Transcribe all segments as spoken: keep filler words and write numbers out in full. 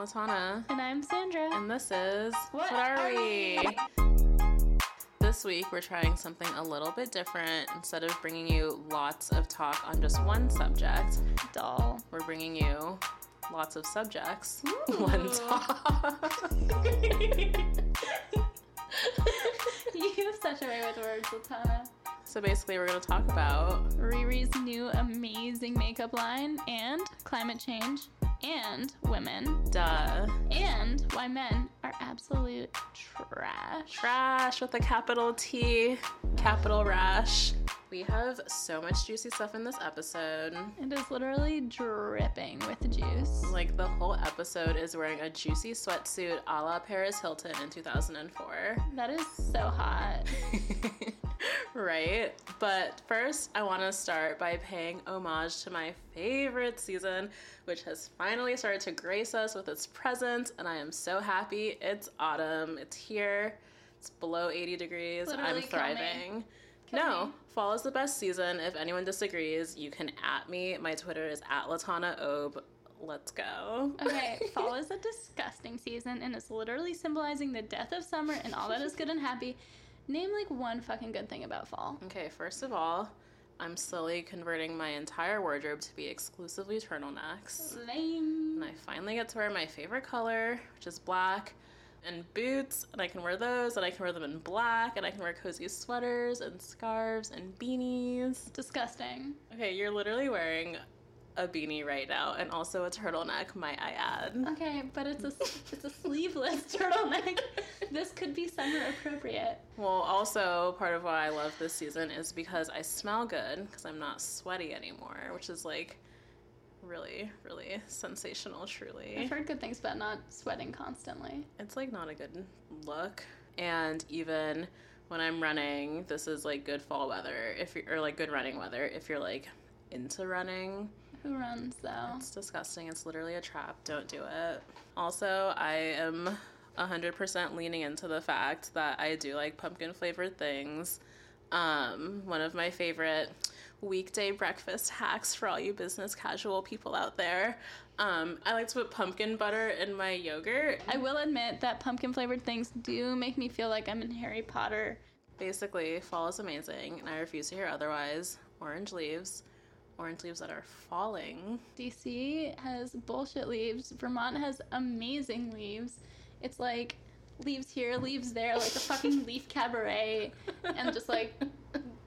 Latana. And I'm Sandra. And this is What, what Are We? This week we're trying something a little bit different. Instead of bringing you lots of talk on just one subject, dull, we're bringing you lots of subjects. Ooh. One talk. You have such a way with words, Latana. So basically we're going to talk about Riri's new amazing makeup line and climate change. And women. Duh. And why men are absolute trash. Trash with a capital T, capital rash. We have so much juicy stuff in this episode. It is literally dripping with juice. Like, the whole episode is wearing a juicy sweatsuit a la Paris Hilton in two thousand four. That is so hot. Right? But first, I want to start by paying homage to my favorite season, which has finally started to grace us with its presence, and I am so happy. It's autumn. It's here. It's below eighty degrees. Literally I'm thriving. Kill no, me. Fall is the best season. If anyone disagrees, you can at me. My Twitter is at Latana Obe. Let's go. Okay, fall is a disgusting season, and it's literally symbolizing the death of summer and all that is good and happy. Name, like, one fucking good thing about fall. Okay, first of all, I'm slowly converting my entire wardrobe to be exclusively turtlenecks. Lame. And I finally get to wear my favorite color, which is black, and boots, and I can wear those, and I can wear them in black, and I can wear cozy sweaters and scarves and beanies. Disgusting. Okay, you're literally wearing a beanie right now, and also a turtleneck, might I add. Okay, but it's a it's a sleeveless turtleneck. This could be summer appropriate. Well, also part of why I love this season is because I smell good because I'm not sweaty anymore, which is like really, really sensational. Truly, I've heard good things about not sweating constantly. It's like not a good look, and even when I'm running, this is like good fall weather if you're or like good running weather if you're like into running. Who runs, though? It's disgusting. It's literally a trap. Don't do it. Also, I am one hundred percent leaning into the fact that I do like pumpkin-flavored things. Um, one of my favorite weekday breakfast hacks for all you business casual people out there. Um, I like to put pumpkin butter in my yogurt. I will admit that pumpkin-flavored things do make me feel like I'm in Harry Potter. Basically, fall is amazing, and I refuse to hear otherwise. Orange leaves. Orange leaves that are falling. D C has bullshit leaves. Vermont has amazing leaves. It's like leaves here, leaves there, like a fucking leaf cabaret, and just like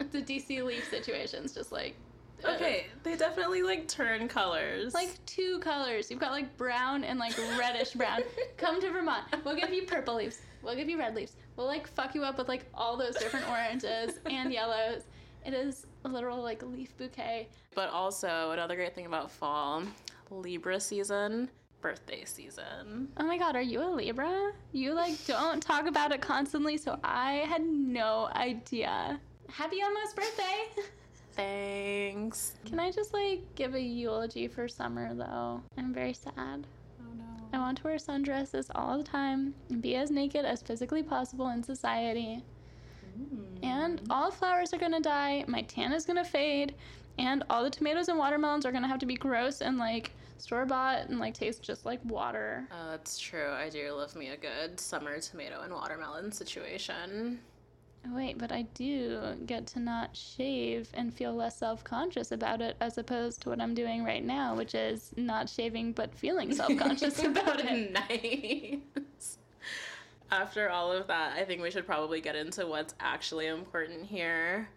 the D C leaf situation's just like uh, okay, they definitely like turn colors. Like two colors. You've got like brown and like reddish brown. Come to Vermont. We'll give you purple leaves. We'll give you red leaves. We'll like fuck you up with like all those different oranges and yellows. It is a literal, like, leaf bouquet. But also, another great thing about fall, Libra season, birthday season. Oh my god, are you a Libra? You, like, don't talk about it constantly, so I had no idea. Happy almost birthday! Thanks. Can I just, like, give a eulogy for summer, though? I'm very sad. Oh no. I want to wear sundresses all the time and be as naked as physically possible in society. And all flowers are going to die, my tan is going to fade, and all the tomatoes and watermelons are going to have to be gross and, like, store-bought and, like, taste just like water. Oh, that's true. I do love me a good summer tomato and watermelon situation. Wait, but I do get to not shave and feel less self-conscious about it as opposed to what I'm doing right now, which is not shaving but feeling self-conscious about it. Nice. After all of that, I think we should probably get into what's actually important here.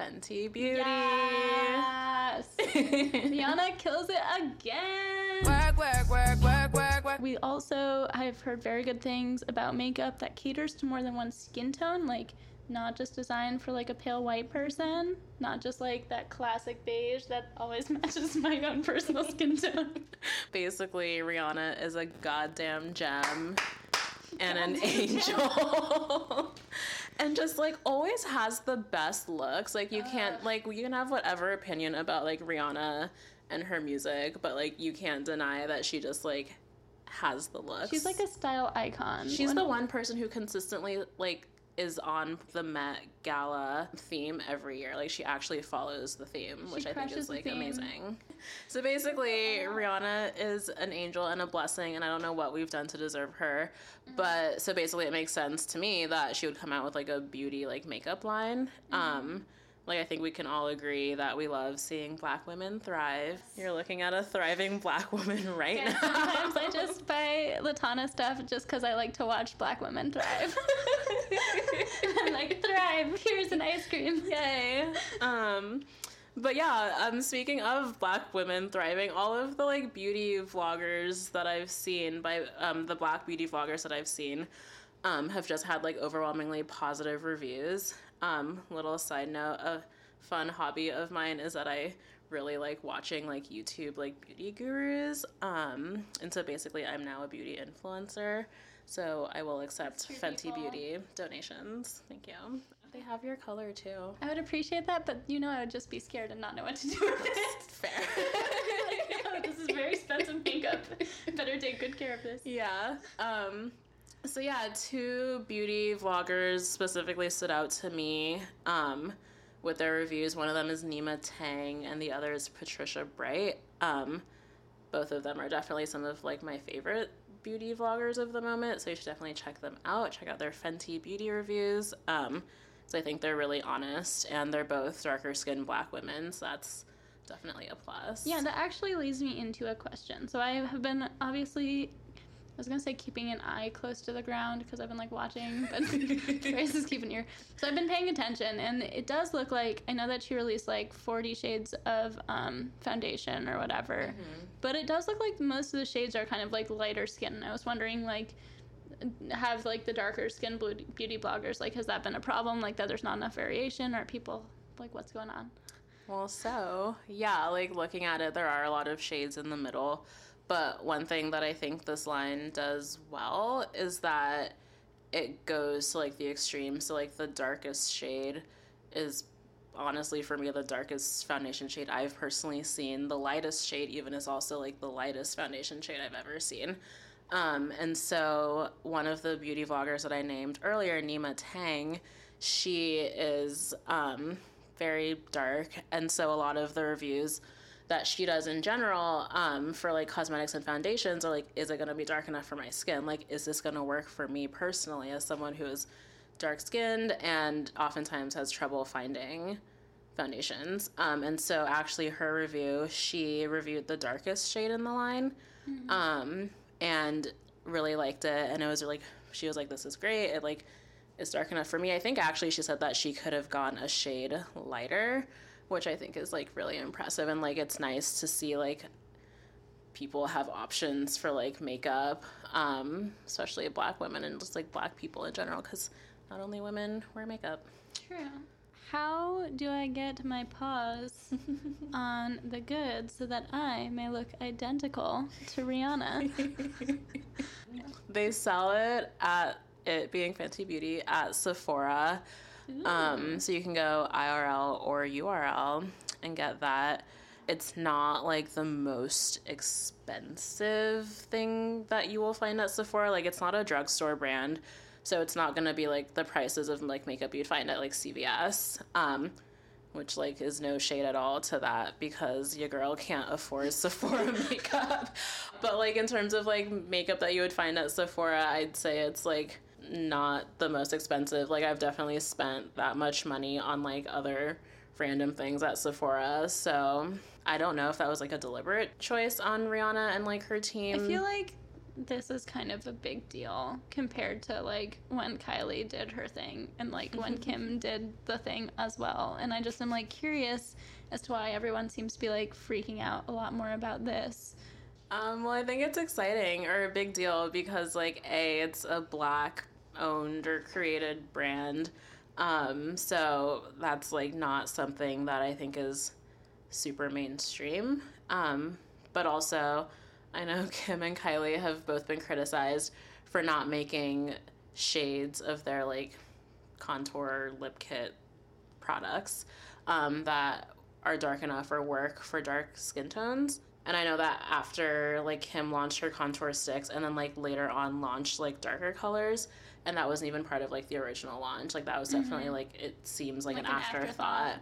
Fenty Beauty. Yes! Rihanna kills it again! Work, work, work, work, work, work. We also have heard very good things about makeup that caters to more than one skin tone, like not just designed for like a pale white person, not just like that classic beige that always matches my own personal skin tone. Basically, Rihanna is a goddamn gem. And an angel. And just like always has the best looks. Like you can't like you can have whatever opinion about like Rihanna and her music, but like you can't deny that she just like has the looks. She's like a style icon. She's one the one person who consistently like is on the Met Gala theme every year. Like, she actually follows the theme, she which I think is, like, amazing. So basically, Rihanna is an angel and a blessing, and I don't know what we've done to deserve her. Mm-hmm. But, so basically, it makes sense to me that she would come out with, like, a beauty, like, makeup line. Mm-hmm. Um... Like, I think we can all agree that we love seeing black women thrive. You're looking at a thriving black woman right yeah, now. Sometimes I just buy Latana stuff just because I like to watch black women thrive. I'm like, thrive, here's an ice cream. Yay. Um, but, yeah, um, speaking of black women thriving, all of the, like, beauty vloggers that I've seen, by um, the black beauty vloggers that I've seen, um, have just had, like, overwhelmingly positive reviews. Um, little side note, a fun hobby of mine is that I really like watching, like, YouTube, like, beauty gurus, um, and so basically I'm now a beauty influencer, so I will accept Fenty Beauty donations. Thank you. They have your color, too. I would appreciate that, but, you know, I would just be scared and not know what to do with it. Fair. Like, oh, this is very expensive makeup. Better take good care of this. Yeah. Um... So yeah, two beauty vloggers specifically stood out to me um, with their reviews. One of them is Nima Tang, and the other is Patricia Bright. Um, both of them are definitely some of, like, my favorite beauty vloggers of the moment, so you should definitely check them out. Check out their Fenty Beauty reviews. Um, so I think they're really honest, and they're both darker-skinned black women, so that's definitely a plus. Yeah, that actually leads me into a question. So I have been, obviously... I was going to say keeping an eye close to the ground because I've been, like, watching, but Grace is keeping an ear. So I've been paying attention, and it does look like, I know that she released, like, forty shades of um, foundation or whatever, mm-hmm. but it does look like most of the shades are kind of, like, lighter skin. I was wondering, like, have, like, the darker skin beauty bloggers, like, has that been a problem, like, that there's not enough variation, or people, like, what's going on? Well, so, yeah, like, looking at it, there are a lot of shades in the middle. But one thing that I think this line does well is that it goes to, like, the extreme. So, like, the darkest shade is, honestly, for me, the darkest foundation shade I've personally seen. The lightest shade even is also, like, the lightest foundation shade I've ever seen. Um, and so one of the beauty vloggers that I named earlier, Nima Tang, she is um, very dark. And so a lot of the reviews that she does in general um, for, like, cosmetics and foundations are, like, is it going to be dark enough for my skin? Like, is this going to work for me personally as someone who is dark-skinned and oftentimes has trouble finding foundations? Um, and so, actually, her review, she reviewed the darkest shade in the line mm-hmm. um, and really liked it. And it was, like, she was like, this is great. It, like, is dark enough for me. I think, actually, she said that she could have gone a shade lighter, which I think is, like, really impressive, and, like, it's nice to see, like, people have options for, like, makeup, um, especially black women and just, like, black people in general, because not only women wear makeup. True. How do I get my paws on the good so that I may look identical to Rihanna? They sell it at it being Fenty Beauty at Sephora. Um, so you can go I R L or U R L and get that. It's not, like, the most expensive thing that you will find at Sephora. Like, it's not a drugstore brand, so it's not going to be, like, the prices of, like, makeup you'd find at, like, C V S, um, which, like, is no shade at all to that because your girl can't afford Sephora makeup. But, like, in terms of, like, makeup that you would find at Sephora, I'd say it's, like, not the most expensive. Like, I've definitely spent that much money on, like, other random things at Sephora, so I don't know if that was, like, a deliberate choice on Rihanna and, like, her team. I feel like this is kind of a big deal compared to, like, when Kylie did her thing and, like, when Kim did the thing as well, and I just am, like, curious as to why everyone seems to be, like, freaking out a lot more about this. Um, well, I think it's exciting or a big deal because, like, A, it's a black owned or created brand, um so that's, like, not something that I think is super mainstream, um but also I know Kim and Kylie have both been criticized for not making shades of their, like, contour lip kit products um that are dark enough or work for dark skin tones. And I know that after, like, Kim launched her contour sticks and then, like, later on launched, like, darker colors, and that wasn't even part of, like, the original launch. Like, that was definitely, mm-hmm. like, it seems like, like an, an afterthought. afterthought.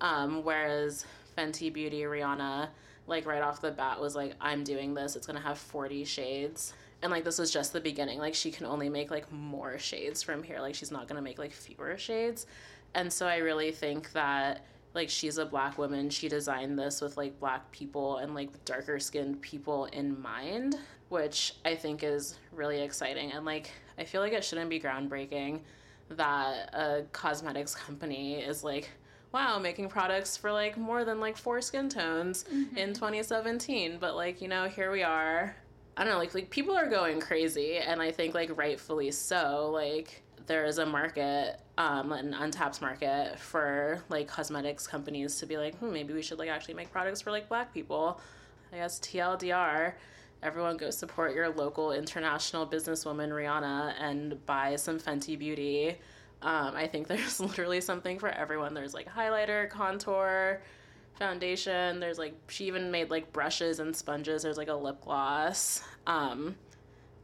Um, whereas Fenty Beauty, Rihanna, like, right off the bat was like, I'm doing this. It's going to have forty shades. And, like, this was just the beginning. Like, she can only make, like, more shades from here. Like, she's not going to make, like, fewer shades. And so I really think that, like, she's a black woman. She designed this with, like, black people and, like, darker-skinned people in mind, which I think is really exciting. And, like, I feel like it shouldn't be groundbreaking that a cosmetics company is, like, wow, making products for, like, more than, like, four skin tones mm-hmm. in twenty seventeen. But, like, you know, here we are. I don't know, like, like, people are going crazy, and I think, like, rightfully so. Like, there is a market, um, an untapped market for, like, cosmetics companies to be like, hmm, maybe we should, like, actually make products for, like, black people. I guess T L D R, everyone go support your local international businesswoman Rihanna and buy some Fenty Beauty. Um, I think there's literally something for everyone. There's, like, highlighter, contour, foundation. There's, like, she even made, like, brushes and sponges. There's, like, a lip gloss. Um,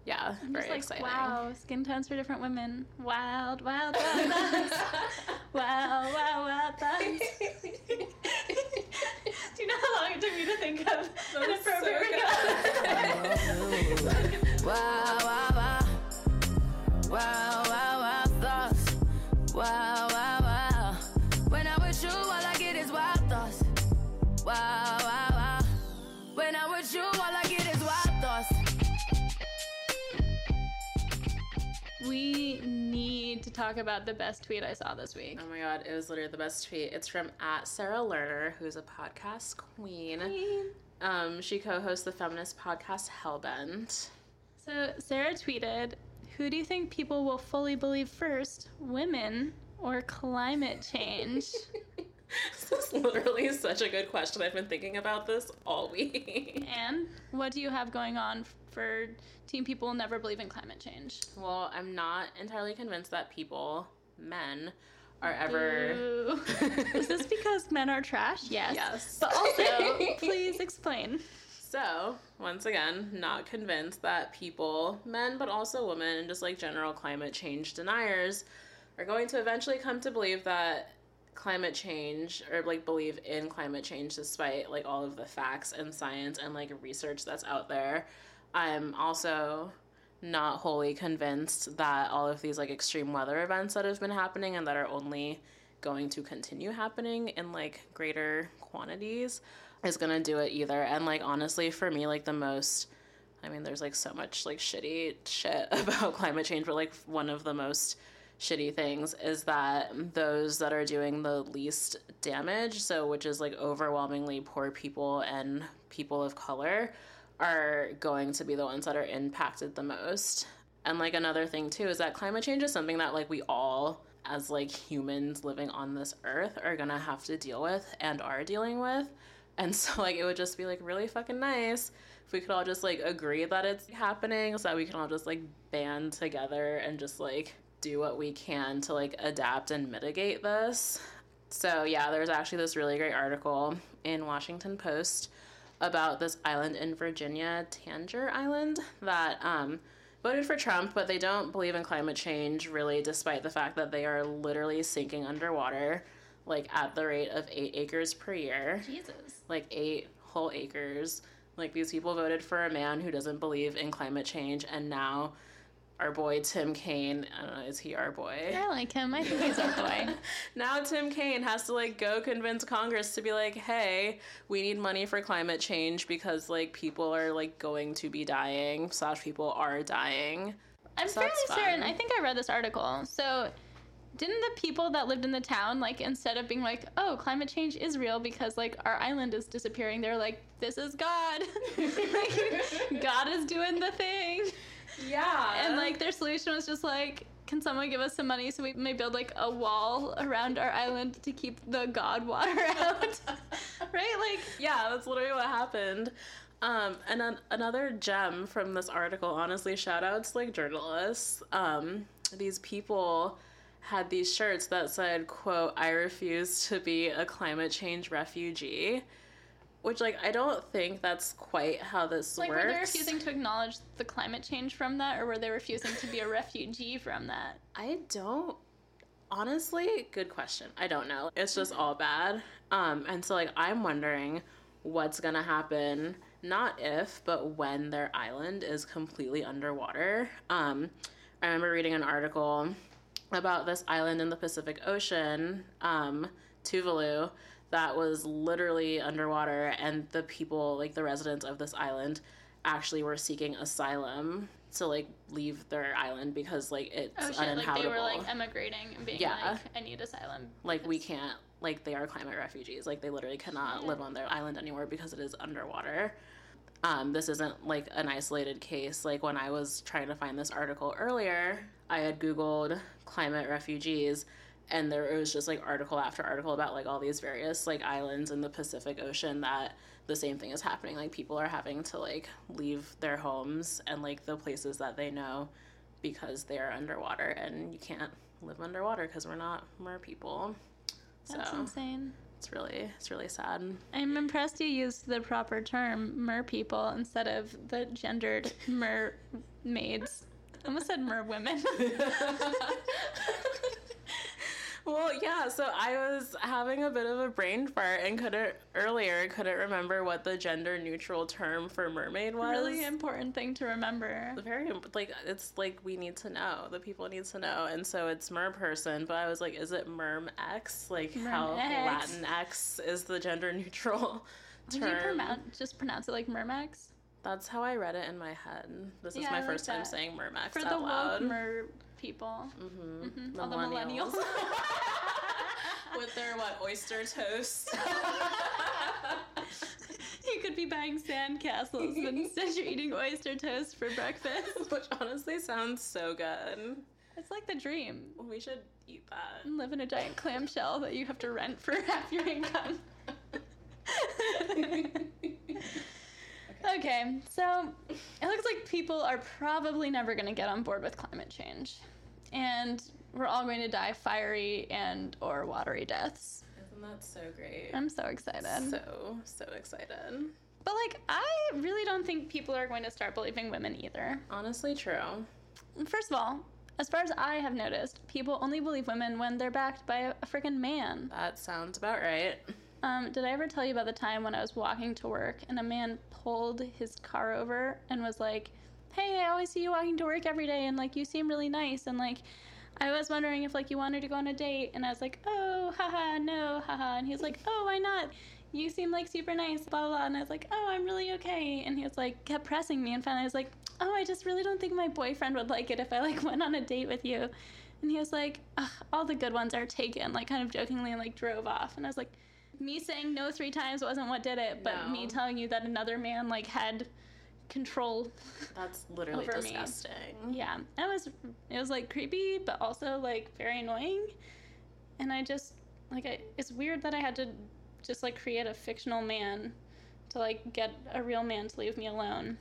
yeah, I'm very just, like, exciting. Wow, skin tones for different women. Wild, wild, wild thoughts. Wild, wild, wild thoughts. Do you know how long it took me to think of an appropriate so response? Wow, wow, wow. Wow, wow, wow thoughts. Wow, wow, wow. When I'm with you, all I get is wild thoughts. Wow, wow, wow. When I'm with you, all I get is wild thoughts. We need to talk about the best tweet I saw this week. Oh my god, it was literally the best tweet. It's from at Sarah Lerner, who's a podcast queen. queen. Um, she co-hosts the feminist podcast Hellbent. So Sarah tweeted, who do you think people will fully believe first, women or climate change? This is literally such a good question. I've been thinking about this all week. And what do you have going on for Team People Never Believe in Climate Change? Well, I'm not entirely convinced that people, men, are ever... Is this because men are trash? Yes. Yes. But also, please explain. So, once again, not convinced that people, men, but also women, and just, like, general climate change deniers are going to eventually come to believe that climate change, or, like, believe in climate change despite, like, all of the facts and science and, like, research that's out there. I'm also not wholly convinced that all of these, like, extreme weather events that have been happening and that are only going to continue happening in, like, greater quantities is gonna do it either. And, like, honestly, for me, like, the most, I mean, there's, like, so much, like, shitty shit about climate change, but, like, one of the most shitty things is that those that are doing the least damage, so which is, like, overwhelmingly poor people and people of color, are going to be the ones that are impacted the most. And, like, another thing too is that climate change is something that, like, we all as, like, humans living on this earth are gonna have to deal with and are dealing with. And so, like, it would just be, like, really fucking nice if we could all just, like, agree that it's happening so that we can all just, like, band together and just, like, do what we can to, like, adapt and mitigate this. So yeah, there's actually this really great article in Washington Post about this island in Virginia, Tangier Island, that um, voted for Trump, but they don't believe in climate change, really, despite the fact that they are literally sinking underwater, like, at the rate of eight acres per year. Jesus. Like, eight whole acres. Like, these people voted for a man who doesn't believe in climate change, and now our boy Tim Kaine, I don't know, is he our boy? I like him. I think he's our boy. Now Tim Kaine has to, like, go convince Congress to be like, hey, we need money for climate change because, like, people are, like, going to be dying, slash people are dying. I'm so fairly certain. I think I read this article. So didn't the people that lived in the town, like, instead of being like, oh, climate change is real because, like, our island is disappearing, they're like, this is God. Like, God is doing the thing. Yeah. And, like, their solution was just, like, can someone give us some money so we may build, like, a wall around our island to keep the God water out? Right? Like, yeah, that's literally what happened. Um, and an- another gem from this article, honestly, shout outs, like, journalists. Um, these people had these shirts that said, quote, I refuse to be a climate change refugee. Which, like, I don't think that's quite how this like, works. Like, were they refusing to acknowledge the climate change from that, or were they refusing to be a refugee from that? I don't... Honestly, good question. I don't know. It's just all bad. Um, and so, like, I'm wondering what's going to happen, not if, but when their island is completely underwater. Um, I remember reading an article about this island in the Pacific Ocean, um, Tuvalu, that was literally underwater, and the people, like the residents of this island, actually were seeking asylum to like leave their island because like it's oh, shit. uninhabitable. Like, they were like emigrating and being yeah. like, I need asylum. Like we can't, like they are climate refugees. Like they literally cannot yeah. live on their island anymore because it is underwater. Um, this isn't like an isolated case. Like when I was trying to find this article earlier, I had Googled climate refugees, and there was just, like, article after article about, like, all these various, like, islands in the Pacific Ocean that the same thing is happening. Like, people are having to, like, leave their homes and, like, the places that they know because they are underwater. And you can't live underwater because we're not mer people. That's so insane. It's really, it's really sad. I'm impressed you used the proper term, mer people, instead of the gendered mermaids. I almost said mer women. Well, yeah, so I was having a bit of a brain fart and couldn't, earlier, couldn't remember what the gender-neutral term for mermaid was. Really important thing to remember. Very, like, it's like we need to know. The people need to know. And so it's merperson, but I was like, is it merm-x? Like, merm how X. Latin-x is the gender-neutral term. Did you pronounce, just pronounce it like merm-x? That's how I read it in my head. This yeah, is my I first like time saying merm-x out loud. For the woke mer people. Mm-hmm. Mm-hmm. The all the millennials. With their, what, oyster toast? You could be buying sandcastles, but instead you're eating oyster toast for breakfast. Which honestly sounds so good. It's like the dream. We should eat that. And live in a giant clamshell that you have to rent for half your income. Okay, so it looks like people are probably never going to get on board with climate change. And we're all going to die fiery and or watery deaths. Isn't that so great? I'm so excited. So, so excited. But, like, I really don't think people are going to start believing women either. Honestly, true. First of all, as far as I have noticed, people only believe women when they're backed by a freaking man. That sounds about right. Um, did I ever tell you about the time when I was walking to work and a man pulled his car over and was like, hey, I always see you walking to work every day, and, like, you seem really nice, and, like, I was wondering if, like, you wanted to go on a date, and I was like, oh, haha, no, haha, and he was like, oh, why not? You seem, like, super nice, blah, blah, blah, and I was like, oh, I'm really okay, and he was, like, kept pressing me, and finally I was like, oh, I just really don't think my boyfriend would like it if I, like, went on a date with you, and he was like, all the good ones are taken, like, kind of jokingly, and, like, drove off, and I was like, me saying no three times wasn't what did it, but no. me telling you that another man, like, had control that's literally over disgusting me. Yeah, it was it was like creepy, but also like very annoying, and I just like I, it's weird that I had to just like create a fictional man to like get a real man to leave me alone.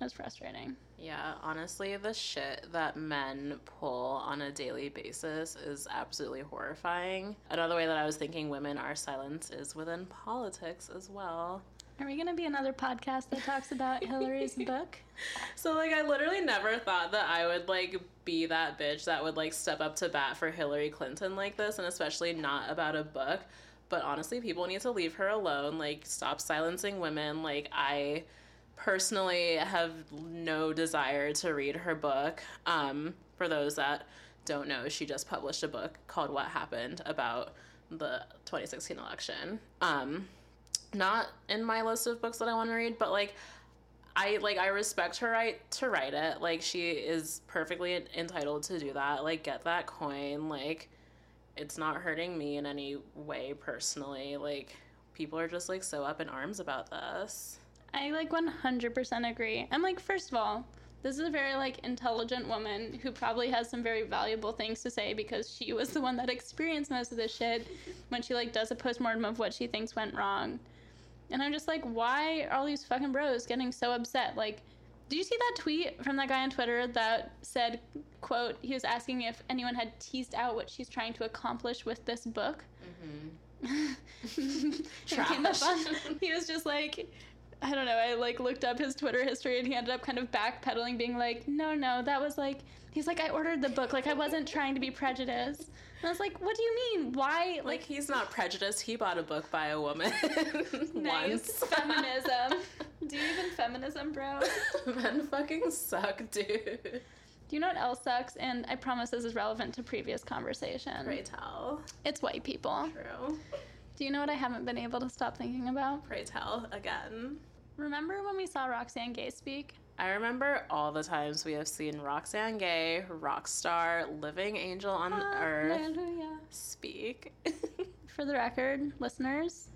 It was frustrating. Yeah, honestly, the shit that men pull on a daily basis is absolutely horrifying. Another way that I was thinking women are silenced is within politics as well. Are we going to be another podcast that talks about Hillary's book? So, like, I literally never thought that I would, like, be that bitch that would, like, step up to bat for Hillary Clinton like this, and especially not about a book. But honestly, people need to leave her alone. Like, stop silencing women. Like, I personally have no desire to read her book. Um, for those that don't know, she just published a book called What Happened about the twenty sixteen election. Um... Not in my list of books that I want to read, but, like, I, like, I respect her right to write it. Like, she is perfectly entitled to do that. Like, get that coin. Like, it's not hurting me in any way personally. Like, people are just, like, so up in arms about this. I, like, one hundred percent agree. I'm, like, first of all, this is a very, like, intelligent woman who probably has some very valuable things to say because she was the one that experienced most of this shit when she, like, does a postmortem of what she thinks went wrong. And I'm just like, why are all these fucking bros getting so upset? Like, did you see that tweet from that guy on Twitter that said, quote, he was asking if anyone had teased out what she's trying to accomplish with this book? Mm-hmm. Trash. On, he was just like, I don't know, I like looked up his Twitter history and he ended up kind of backpedaling, being like, no, no, that was like, he's like, I ordered the book, like I wasn't trying to be prejudiced. And I was like, what do you mean? Why? Like, like he's not prejudiced. He bought a book by a woman. Nice. Once. Feminism. Do you even feminism, bro? Men fucking suck, dude. Do you know what else sucks? And I promise this is relevant to previous conversation. Pray tell. It's white people. True. Do you know what I haven't been able to stop thinking about? Pray tell, again. Remember when we saw Roxanne Gay speak? I remember all the times we have seen Roxanne Gay, rock star, living angel on Hallelujah. Earth, speak. For the record, listeners,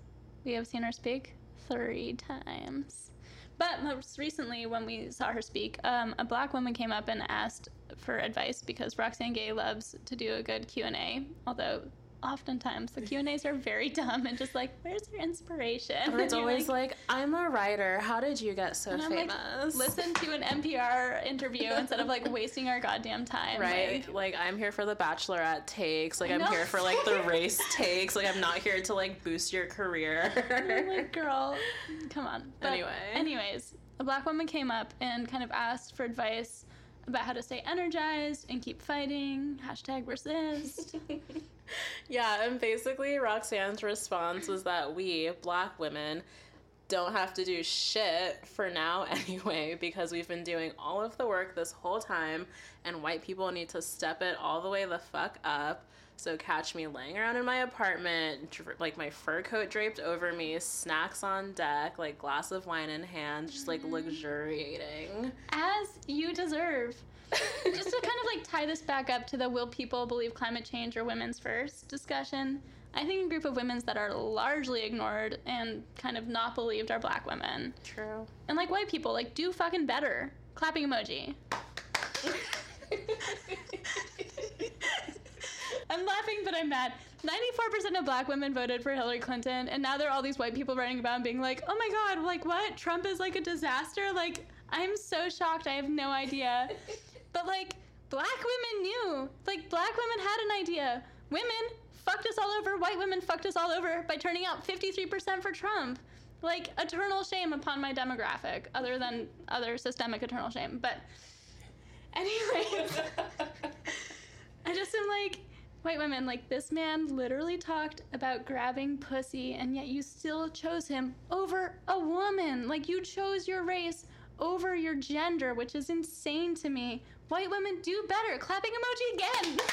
we have seen her speak three times. But most recently, when we saw her speak, um, a black woman came up and asked for advice because Roxanne Gay loves to do a good Q and A, although oftentimes the Q and A's are very dumb and just like, where's your inspiration? Or it's always like, like, I'm a writer. How did you get so and I'm famous? Like, listen to an N P R interview instead of like wasting our goddamn time. Right. Like, like I'm here for the Bachelorette takes. Like I'm here for like the race takes. Like I'm not here to like boost your career. I'm like, girl, come on. But anyway. Anyways, a black woman came up and kind of asked for advice about how to stay energized and keep fighting. Hashtag resist. Yeah, and basically Roxanne's response was that we, black women, don't have to do shit for now anyway because we've been doing all of the work this whole time and white people need to step it all the way the fuck up. So catch me laying around in my apartment, dra- like my fur coat draped over me, snacks on deck, like glass of wine in hand, just like luxuriating. As you deserve. Just to kind of like tie this back up to the will people believe climate change or women's first discussion, I think a group of women that are largely ignored and kind of not believed are black women. True. And like white people, like do fucking better. Clapping emoji. I'm laughing, but I'm mad. ninety-four percent of black women voted for Hillary Clinton, and now there are all these white people running about and being like, oh my God, like what? Trump is like a disaster? Like, I'm so shocked. I have no idea. But like, black women knew. Like, black women had an idea. Women fucked us all over. White women fucked us all over by turning out fifty-three percent for Trump. Like, eternal shame upon my demographic, other than other systemic eternal shame. But anyways, I just am like, white women, like, this man literally talked about grabbing pussy, and yet you still chose him over a woman. Like, you chose your race over your gender, which is insane to me. White women do better. Clapping emoji again.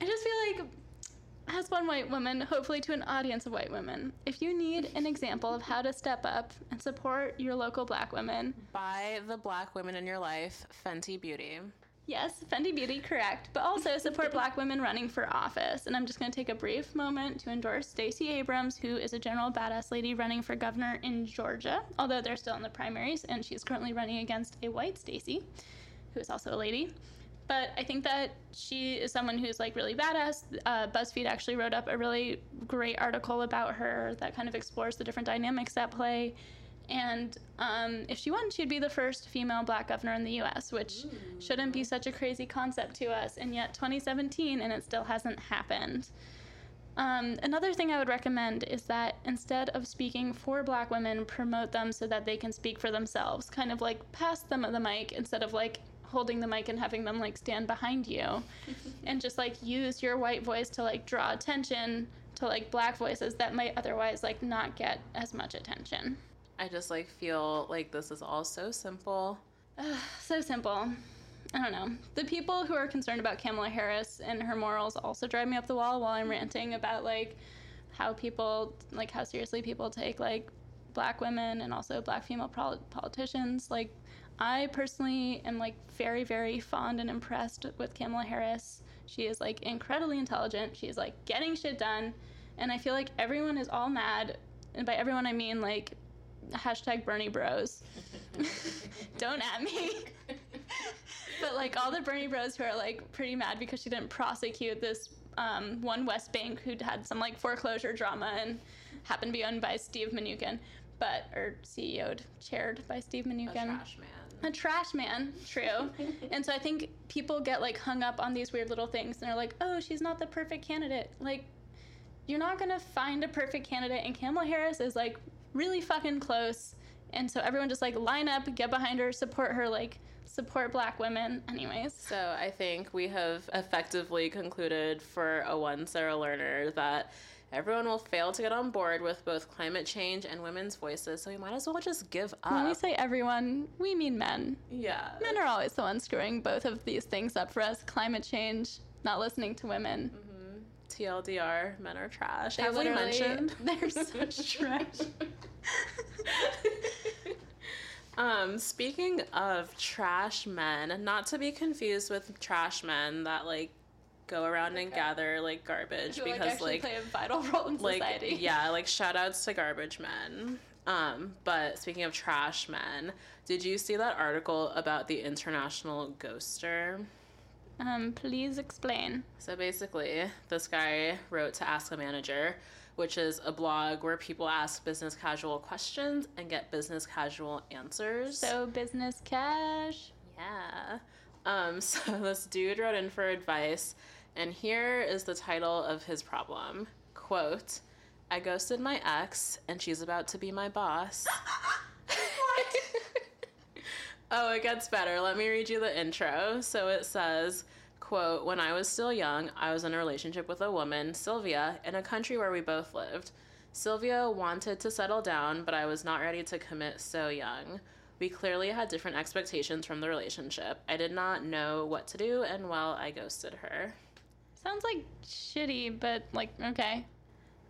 I just feel like, as one white woman, hopefully to an audience of white women, if you need an example of how to step up and support your local black women. Buy the black women in your life, Fenty Beauty. Yes, Fenty Beauty, correct. But also support black women running for office. And I'm just going to take a brief moment to endorse Stacey Abrams, who is a general badass lady running for governor in Georgia, although they're still in the primaries, and she's currently running against a white Stacey, who is also a lady. But I think that she is someone who's, like, really badass. Uh, BuzzFeed actually wrote up a really great article about her that kind of explores the different dynamics at play. And um, if she won, she'd be the first female black governor in the U S, which Ooh. Shouldn't be such a crazy concept to us. And yet twenty seventeen, and it still hasn't happened. Um, another thing I would recommend is that instead of speaking for black women, promote them so that they can speak for themselves. Kind of, like, pass them the mic instead of, like, holding the mic and having them, like, stand behind you. And just, like, use your white voice to, like, draw attention to, like, black voices that might otherwise, like, not get as much attention. I just, like, feel like this is all so simple. Ugh, so simple. I don't know. The people who are concerned about Kamala Harris and her morals also drive me up the wall while I'm ranting about, like, how people, like, how seriously people take, like, black women and also black female pro- politicians. Like, I personally am, like, very, very fond and impressed with Kamala Harris. She is, like, incredibly intelligent. She's, like, getting shit done. And I feel like everyone is all mad. And by everyone, I mean, like, hashtag Bernie bros. Don't at me. But, like, all the Bernie bros who are, like, pretty mad because she didn't prosecute this um, one West Bank who'd had some, like, foreclosure drama and happened to be owned by Steve Mnuchin. But, or C E O'd, chaired by Steve Mnuchin. A trash man. a trash man. True. And so I think people get like hung up on these weird little things and they're like, oh, she's not the perfect candidate. Like, you're not going to find a perfect candidate. And Kamala Harris is like really fucking close. And so everyone just like line up, get behind her, support her, like support black women anyways. So I think we have effectively concluded for a one Sarah Lerner that everyone will fail to get on board with both climate change and women's voices, so we might as well just give up. When we say everyone, we mean men. Yeah. Men are always the ones screwing both of these things up for us. Climate change, not listening to women. Mm-hmm. T L D R, men are trash. They Have we mentioned? They're such trash. Um, speaking of trash men, not to be confused with trash men that, like, go around and gather, like, garbage. Who, because, like, like play a vital role in like, society. Yeah, like, shout-outs to garbage men. Um, but speaking of trash men, did you see that article about the international ghoster? Um, please explain. So, basically, this guy wrote to Ask a Manager, which is a blog where people ask business casual questions and get business casual answers. So business cash. Yeah. Um, so this dude wrote in for advice, and here is the title of his problem. Quote, I ghosted my ex, and she's about to be my boss. Oh, it gets better. Let me read you the intro. So it says... Quote, when I was still young, I was in a relationship with a woman, Sylvia, in a country where we both lived. Sylvia wanted to settle down, but I was not ready to commit so young. We clearly had different expectations from the relationship. I did not know what to do, and well, I ghosted her. Sounds like shitty, but like, okay.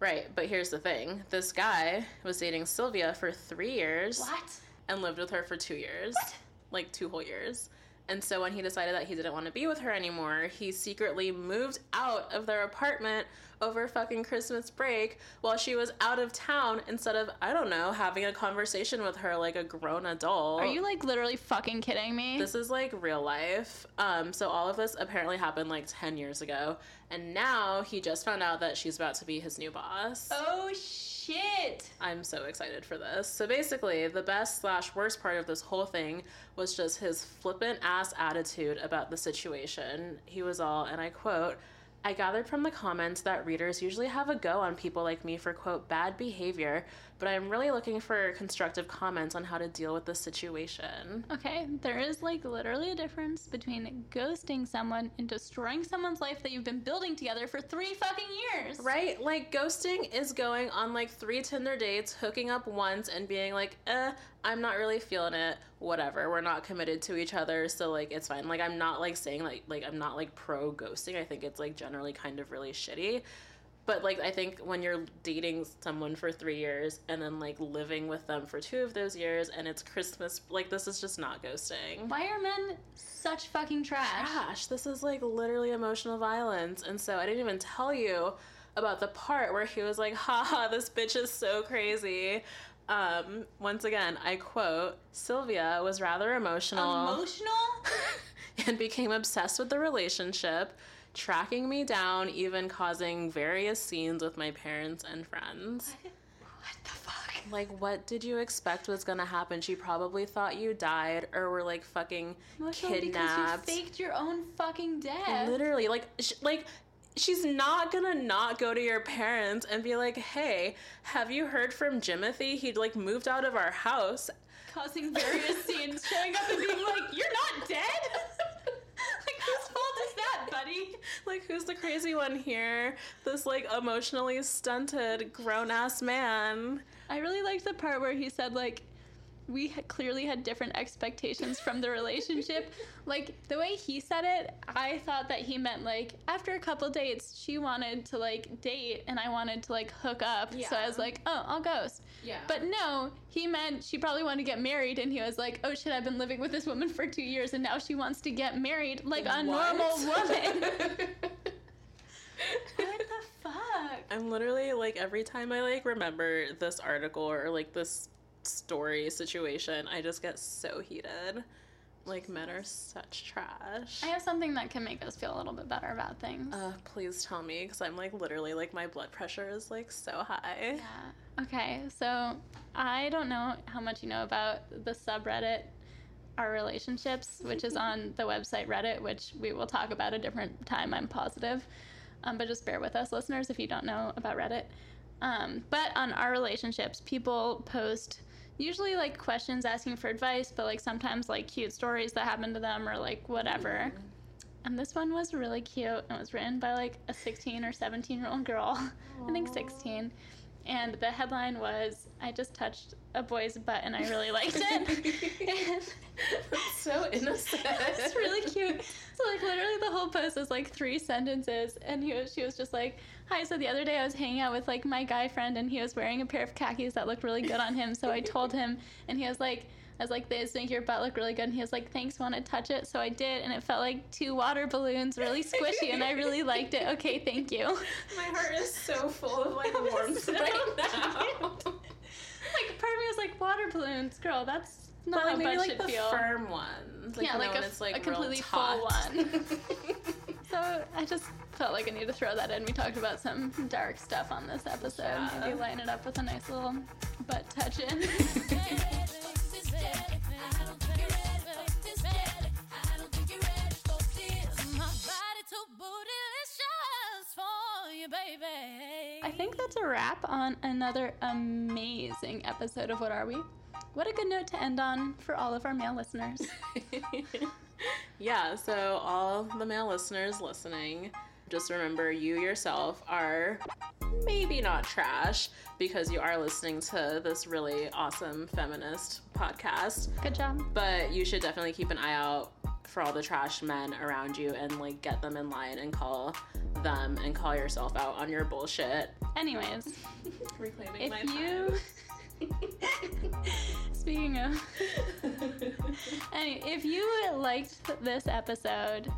Right, but here's the thing. This guy was dating Sylvia for three years. What? And lived with her for two years. What? Like two whole years. And so when he decided that he didn't want to be with her anymore, he secretly moved out of their apartment over fucking Christmas break while she was out of town instead of, I don't know, having a conversation with her like a grown adult. Are you, like, literally fucking kidding me? This is, like, real life. Um, so all of this apparently happened, like, ten years ago. And now he just found out that she's about to be his new boss. Oh, shit! I'm so excited for this. So basically, the best slash worst part of this whole thing was just his flippant ass attitude about the situation. He was all, and I quote... I gathered from the comments that readers usually have a go on people like me for, quote, bad behavior, but I'm really looking for constructive comments on how to deal with this situation. Okay, there is, like, literally a difference between ghosting someone and destroying someone's life that you've been building together for three fucking years. Right? Like, ghosting is going on, like, three Tinder dates, hooking up once, and being like, eh, I'm not really feeling it, whatever, we're not committed to each other, so, like, it's fine. Like, I'm not, like, saying, like, like I'm not, like, pro-ghosting. I think it's, like, generally kind of really shitty, but, like, I think when you're dating someone for three years and then, like, living with them for two of those years and it's Christmas, like, this is just not ghosting. Why are men such fucking trash? Trash. This is, like, literally emotional violence, and so I didn't even tell you about the part where he was like, haha, this bitch is so crazy. Um, once again, I quote, Sylvia was rather emotional. Emotional? And became obsessed with the relationship, tracking me down, even causing various scenes with my parents and friends. What? What the fuck? Like, what did you expect was gonna happen? She probably thought you died or were, like, fucking emotional kidnapped. Because you faked your own fucking death. Literally. Like, sh- like... She's not gonna not go to your parents and be like, hey, have you heard from Jimothy? He'd, like, moved out of our house. Causing various scenes, showing up and being like, you're not dead? Like, whose fault is that, buddy? Like, who's the crazy one here? This, like, emotionally stunted, grown-ass man. I really liked the part where he said, like, we clearly had different expectations from the relationship. Like, the way he said it, I thought that he meant, like, after a couple dates, she wanted to, like, date, and I wanted to, like, hook up. Yeah. So I was like, oh, I'll ghost. Yeah. But no, he meant she probably wanted to get married, and he was like, oh, shit, I've been living with this woman for two years, and now she wants to get married like what? A normal woman. What the fuck? I'm literally, like, every time I, like, remember this article or, like, this story situation, I just get so heated. Like, men are such trash. I have something that can make us feel a little bit better about things. Uh, please tell me, because I'm, like, literally, like, my blood pressure is, like, so high. Yeah. Okay, so I don't know how much you know about the subreddit Our Relationships, which is on the website Reddit, which we will talk about a different time, I'm positive. Um, but just bear with us, listeners, if you don't know about Reddit. Um, but on Our Relationships, people post usually, like, questions asking for advice, but, like, sometimes, like, cute stories that happened to them or, like, whatever. Mm. And this one was really cute. It was written by, like, a sixteen or seventeen-year-old girl. Aww. I think sixteen. And the headline was, "I just touched a boy's butt and I really liked it." That's so innocent. It's really cute. So, like, literally the whole post was, like, three sentences. And he was, she was just like, "Hi, so the other day I was hanging out with, like, my guy friend, and he was wearing a pair of khakis that looked really good on him. So I told him, and he was like, I was like, 'They think your butt looked really good.' And he was like, 'Thanks, want to touch it?' So I did, and it felt like two water balloons, really squishy, and I really liked it. Okay, thank you." My heart is so full of, like, warmth so right now. Cute. Like, part of me was like, water balloons, girl, that's not but, like, how maybe, butt like, should the feel. Firm ones. Like, yeah, like, a, like a completely full one. So I just felt like I needed to throw that in. We talked about some dark stuff on this episode. Yeah. Maybe line it up with a nice little butt touch-in. I think that's a wrap on another amazing episode of What Are We? What a good note to end on for all of our male listeners. Yeah, so all the male listeners listening, just remember you yourself are maybe not trash because you are listening to this really awesome feminist podcast. Good job. But you should definitely keep an eye out for all the trash men around you and, like, get them in line and call them and call yourself out on your bullshit. Anyways, reclaiming if my you... Speaking of... Anyway, if you liked this episode,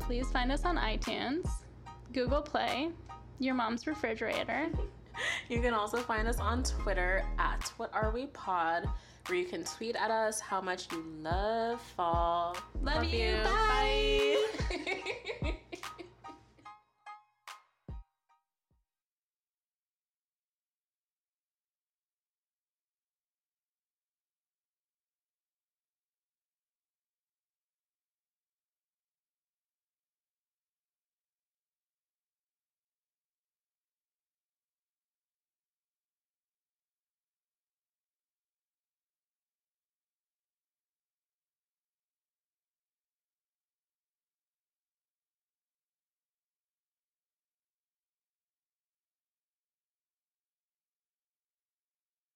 please find us on iTunes, Google Play, your mom's refrigerator. You can also find us on Twitter at WhatAreWePod, where you can tweet at us how much you love fall. Love, love you. you. Bye. Bye.